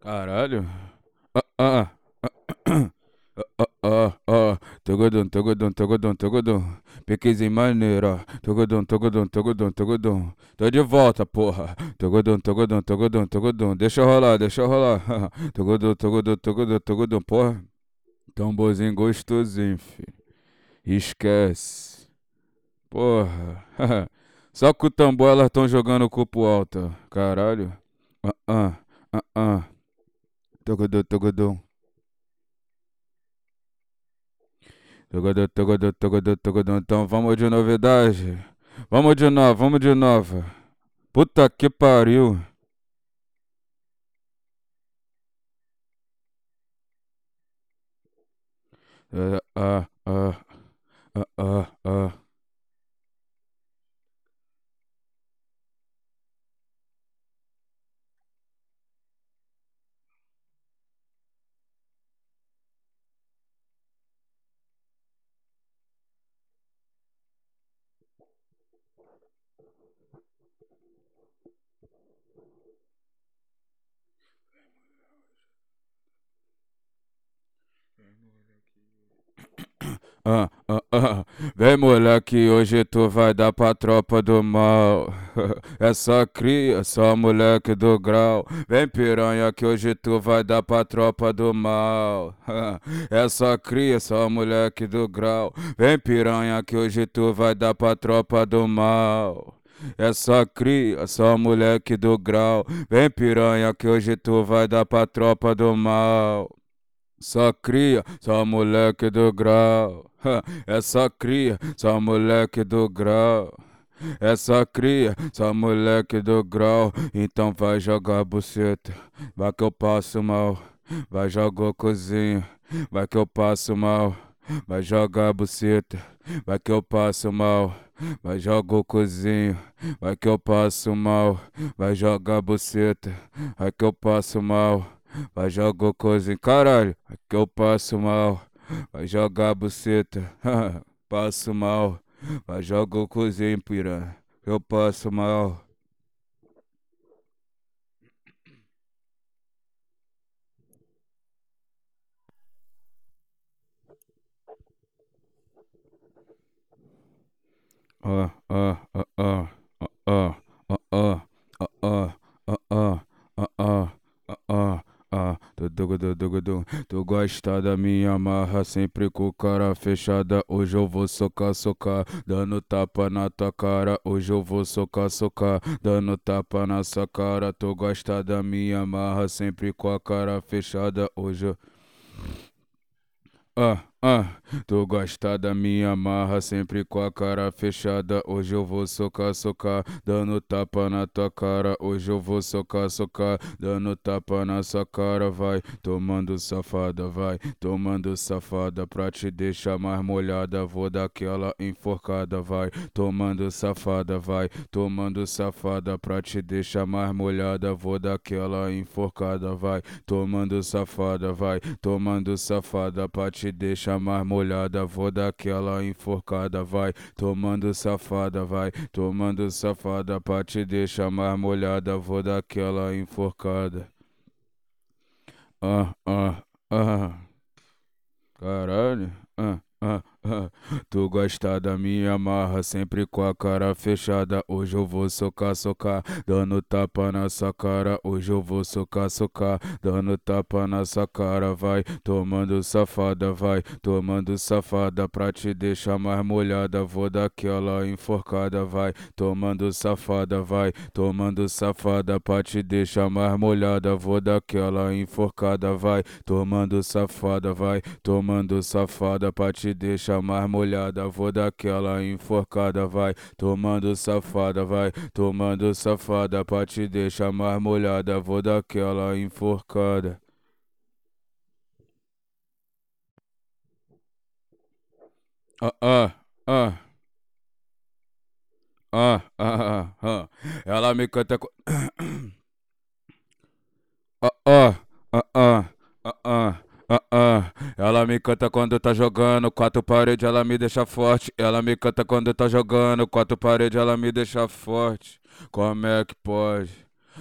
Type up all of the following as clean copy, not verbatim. Caralho. Togodum. Pesquisa em maneira. Togodum. Tô de volta, porra. Togodum. Deixa rolar. Togodum, porra. Tamborzinho gostosinho, filho. Esquece. Porra. Só com o tambor elas tão jogando o cupo alto. Caralho. Togodum. Então vamos de novidade. Vamos de novo. Puta que pariu. Vem moleque, hoje tu vai dar pra tropa do mal. É só cria, só moleque do grau. Vem piranha que hoje tu vai dar pra tropa do mal. É só cria, só moleque do grau. Vem piranha que hoje tu vai dar pra tropa do mal. É só cria, só moleque do grau. Vem piranha que hoje tu vai dar pra tropa do mal. Só cria, só moleque do grau. É só cria, só moleque do grau. É só cria, só moleque do grau. Então vai jogar buceta, vai que eu passo mal. Vai jogar cozinha, vai que eu passo mal. Vai jogar buceta, vai que eu passo mal. Vai jogar cozinha, vai que eu passo mal. Vai jogar buceta, vai que eu passo mal. Vai jogar coisa em caralho, aqui eu passo mal. Vai jogar buceta, passo mal. Vai jogar coisa em piranha, eu passo mal. Tu gosta da minha marra, sempre com cara fechada. Hoje eu vou socar, dando tapa na tua cara. Hoje eu vou socar, dando tapa na sua cara. Tu gosta da minha marra, sempre com a cara fechada. Hoje eu... Tu gosta da minha marra, sempre com a cara fechada. Hoje eu vou socar, dando tapa na tua cara. Hoje eu vou socar, dando tapa na sua cara. Vai tomando safada, pra te deixar mais molhada. Vou dar aquela enforcada, vai tomando safada, pra te deixar mais molhada. Vou dar aquela enforcada, vai tomando safada, pra te deixar mais molhada, vou dar aquela enforcada, vai tomando safada, pra te deixar mais molhada, vou dar aquela enforcada. Caralho. Tu gosta da minha marra, sempre com a cara fechada. Hoje eu vou socar, dando tapa na sua cara. Hoje eu vou socar, dando tapa na sua cara. Vai tomando safada, pra te deixar mais molhada. Vou dar aquela enforcada, vai tomando safada, pra te deixar mais molhada. Vou dar aquela enforcada, vai tomando safada, pra te deixar mais molhada, vou dar aquela enforcada, vai tomando safada, pra te deixar mais molhada, vou dar aquela enforcada. Ela me canta com... Ela me canta quando tá jogando, quatro paredes, ela me deixa forte. Ela me canta quando tá jogando, quatro paredes, ela me deixa forte. Como é que pode?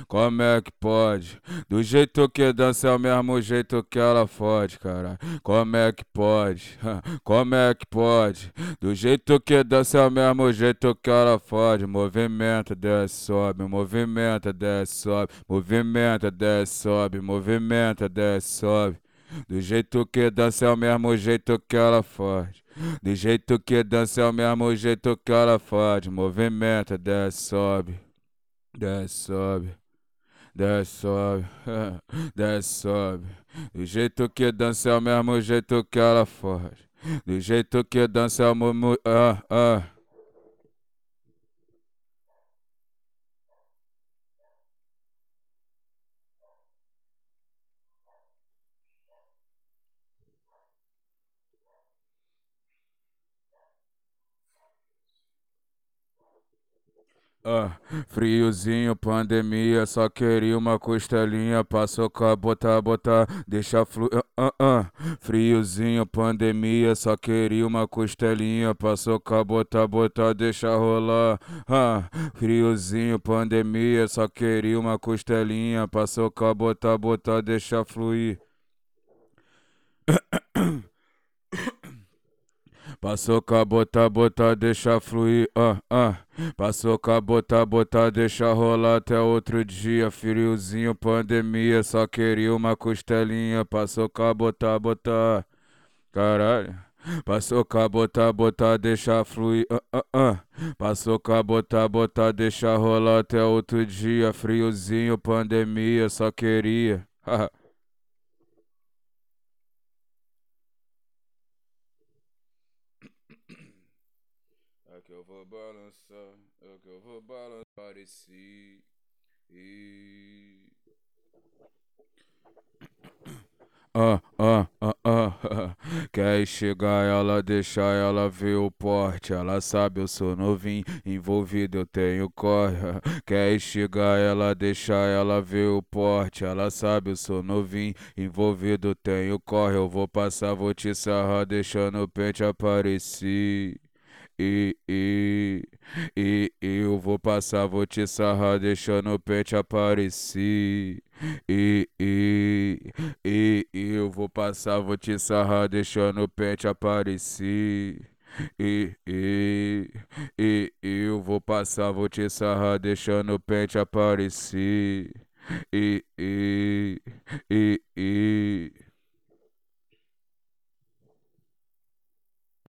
Como é que pode? Do jeito que dança é o mesmo jeito que ela fode, cara. Como é que pode? Como é que pode? Do jeito que dança é o mesmo jeito que ela fode. Movimenta, desce, sobe. Movimenta, desce, sobe. Movimenta, desce, sobe. Movimenta, desce, sobe. Do jeito que dança é o mesmo jeito que ela fode. Do jeito que dança é o mesmo jeito que ela fode. Movimenta, desce, sobe. Desce, sobe, desce, sobe, desce, sobe. Do jeito que dança é o mesmo jeito que ela foge. Do jeito que dança é o mesmo... Friozinho, pandemia, só queria uma costelinha pra socar, botar, botar, deixa fluir. Friozinho, pandemia, só queria uma costelinha pra socar, botar, botar, deixa rolar. Friozinho, pandemia, só queria uma costelinha pra socar, botar, botar, deixa fluir. Passou com a botar, botar, deixa fluir, Passou com a botar, botar, deixa rolar até outro dia. Friozinho, pandemia, só queria uma costelinha. Passou com a botar, botar, caralho. Passou com a botar, botar, deixa fluir, Passou com a botar, botar, deixa rolar até outro dia. Friozinho, pandemia, só queria, que eu vou balançar, é que eu vou balançar, pareci. Quer chegar ela, deixar ela ver o porte. Ela sabe eu sou novinho, envolvido eu tenho corre. Quer chegar ela, deixar ela ver o porte. Ela sabe eu sou novinho, envolvido eu tenho corre. Eu vou passar, vou te sarrar, deixando o pente aparecer. Eu vou passar, vou te sarrar, deixando o pente aparecer. Eu vou passar, vou te sarrar, deixando o pente aparecer. Eu vou passar, vou te sarrar, deixando o pente aparecer.